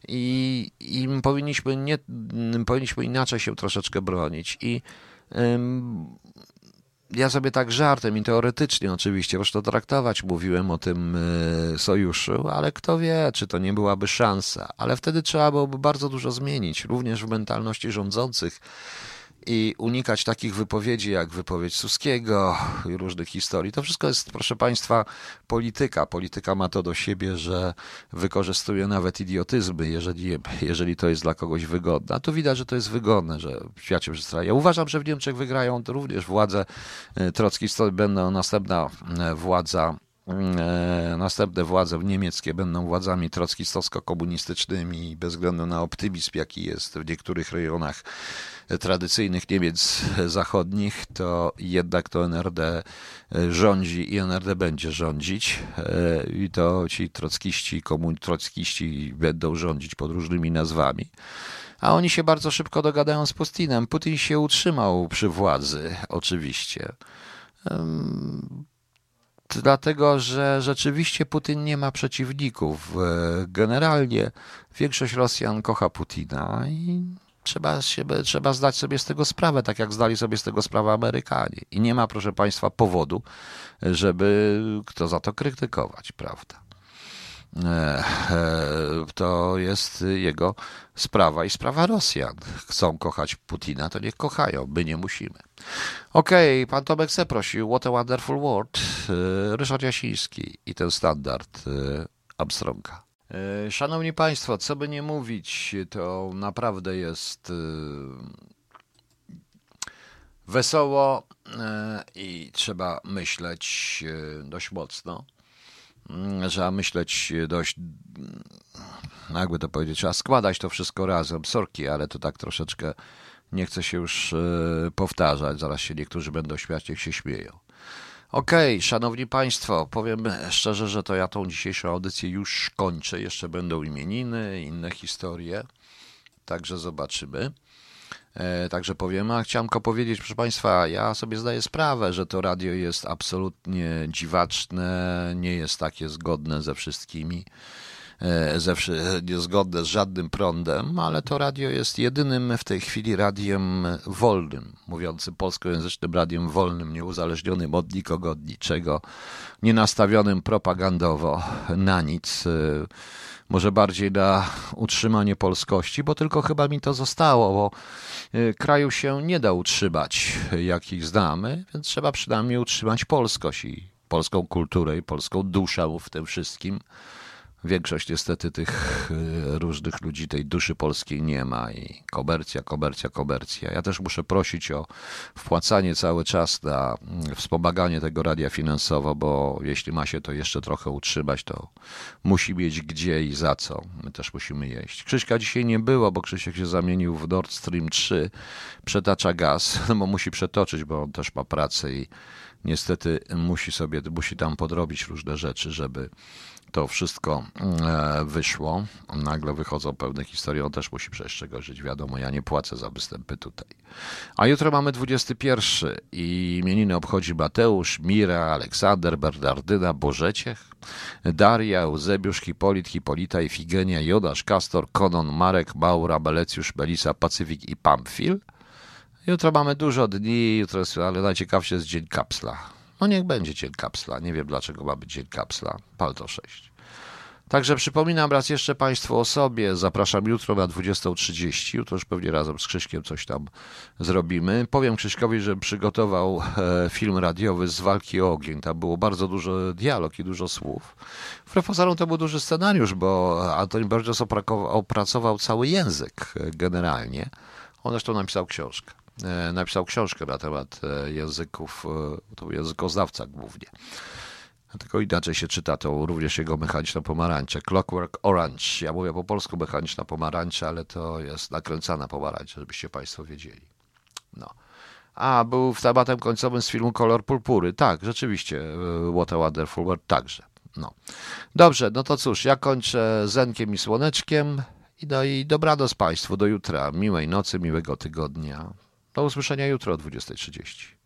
I powinniśmy inaczej się troszeczkę bronić. I ja sobie tak żartem i teoretycznie oczywiście, zresztą traktować mówiłem o tym sojuszu, ale kto wie, czy to nie byłaby szansa. Ale wtedy trzeba byłoby bardzo dużo zmienić, również w mentalności rządzących. i unikać takich wypowiedzi jak wypowiedź Suskiego i różnych historii. To wszystko jest, proszę Państwa, polityka. Polityka ma to do siebie, że wykorzystuje nawet idiotyzmy, jeżeli to jest dla kogoś wygodne. A tu widać, że to jest wygodne, że świacie przestaje. Ja uważam, że w Niemczech wygrają to również władze trockistowskie, będą następne władze niemieckie będą władzami trockistowsko-komunistycznymi, bez względu na optymizm, jaki jest w niektórych rejonach tradycyjnych Niemiec zachodnich, to jednak to NRD rządzi i NRD będzie rządzić i to ci trockiści będą rządzić pod różnymi nazwami. A oni się bardzo szybko dogadają z Putinem. Putin się utrzymał przy władzy, oczywiście. Dlatego, że rzeczywiście Putin nie ma przeciwników. Generalnie większość Rosjan kocha Putina i trzeba zdać sobie z tego sprawę, tak jak zdali sobie z tego sprawę Amerykanie. I nie ma, proszę Państwa, powodu, żeby kto za to krytykować, prawda? To jest jego sprawa i sprawa Rosjan. Chcą kochać Putina, to niech kochają, my nie musimy. Okej, pan Tomek C. prosił, What a Wonderful World, Ryszard Jasiński i ten standard Armstronga. Szanowni Państwo, co by nie mówić, to naprawdę jest wesoło i trzeba myśleć dość mocno. Trzeba myśleć dość, jakby to powiedzieć, trzeba składać to wszystko razem, sorki, ale to tak troszeczkę nie chcę się już powtarzać, zaraz się niektórzy będą śmiać, niech się śmieją. Okej, szanowni państwo, powiem szczerze, że to ja tą dzisiejszą audycję już kończę, jeszcze będą imieniny, inne historie, także zobaczymy. Także powiem, a chciałem tylko powiedzieć, proszę Państwa, ja sobie zdaję sprawę, że to radio jest absolutnie dziwaczne, nie jest takie zgodne ze wszystkimi, niezgodne z żadnym prądem, ale to radio jest jedynym w tej chwili radiem wolnym, mówiącym polskojęzycznym radiem wolnym, nieuzależnionym od nikogo, od niczego, nie nastawionym propagandowo na nic, może bardziej na utrzymanie polskości, bo tylko chyba mi to zostało, bo kraju się nie da utrzymać, jakich znamy, więc trzeba przynajmniej utrzymać polskość i polską kulturę i polską duszę w tym wszystkim. Większość niestety tych różnych ludzi tej duszy polskiej nie ma i komercja. Ja też muszę prosić o wpłacanie cały czas na wspomaganie tego radia finansowo, bo jeśli ma się to jeszcze trochę utrzymać, to musi mieć gdzie i za co. My też musimy jeść. Krzyśka dzisiaj nie było, bo Krzysiek się zamienił w Nord Stream 3. Przetacza gaz, no bo musi przetoczyć, bo on też ma pracę i niestety musi tam podrobić różne rzeczy, żeby to wszystko wyszło. Nagle wychodzą pewne historie. On też musi przecież czego żyć. Wiadomo, ja nie płacę za występy tutaj. A jutro mamy 21 i imieniny obchodzi Mateusz, Mira, Aleksander, Bernardyna, Bożeciech, Daria, Eusebiusz, Hipolit, Hipolita, Ifigenia, Jodasz, Kastor, Konon, Marek, Maura, Melecjusz, Melisa, Pacyfik i Pamfil. Jutro mamy dużo dni, jutro jest, ale najciekawszy jest dzień kapsla. No niech będzie dzień kapsla. Nie wiem, dlaczego ma być dzień kapsla. Palto 6. Także przypominam raz jeszcze Państwu o sobie. Zapraszam jutro na 20:30. Jutro już pewnie razem z Krzyśkiem coś tam zrobimy. Powiem Krzyśkowi, że przygotował film radiowy z walki o ogień. Tam było bardzo dużo dialog i dużo słów. Profesorom to był duży scenariusz, bo Anthony Burgess opracował cały język generalnie. On zresztą napisał książkę na temat języków, to językoznawca głównie. Tylko inaczej się czyta to również jego Mechaniczna pomarańcza, Clockwork Orange. Ja mówię po polsku Mechaniczna pomarańcza, ale to jest Nakręcana pomarańcza, żebyście Państwo wiedzieli. No. A był tematem końcowym z filmu Kolor purpury. Tak, rzeczywiście, What a Wonderful World także. No. Dobrze, no to cóż, ja kończę Zenkiem i Słoneczkiem. I dobranoc Państwu, do jutra, miłej nocy, miłego tygodnia. Do usłyszenia jutro o 20:30.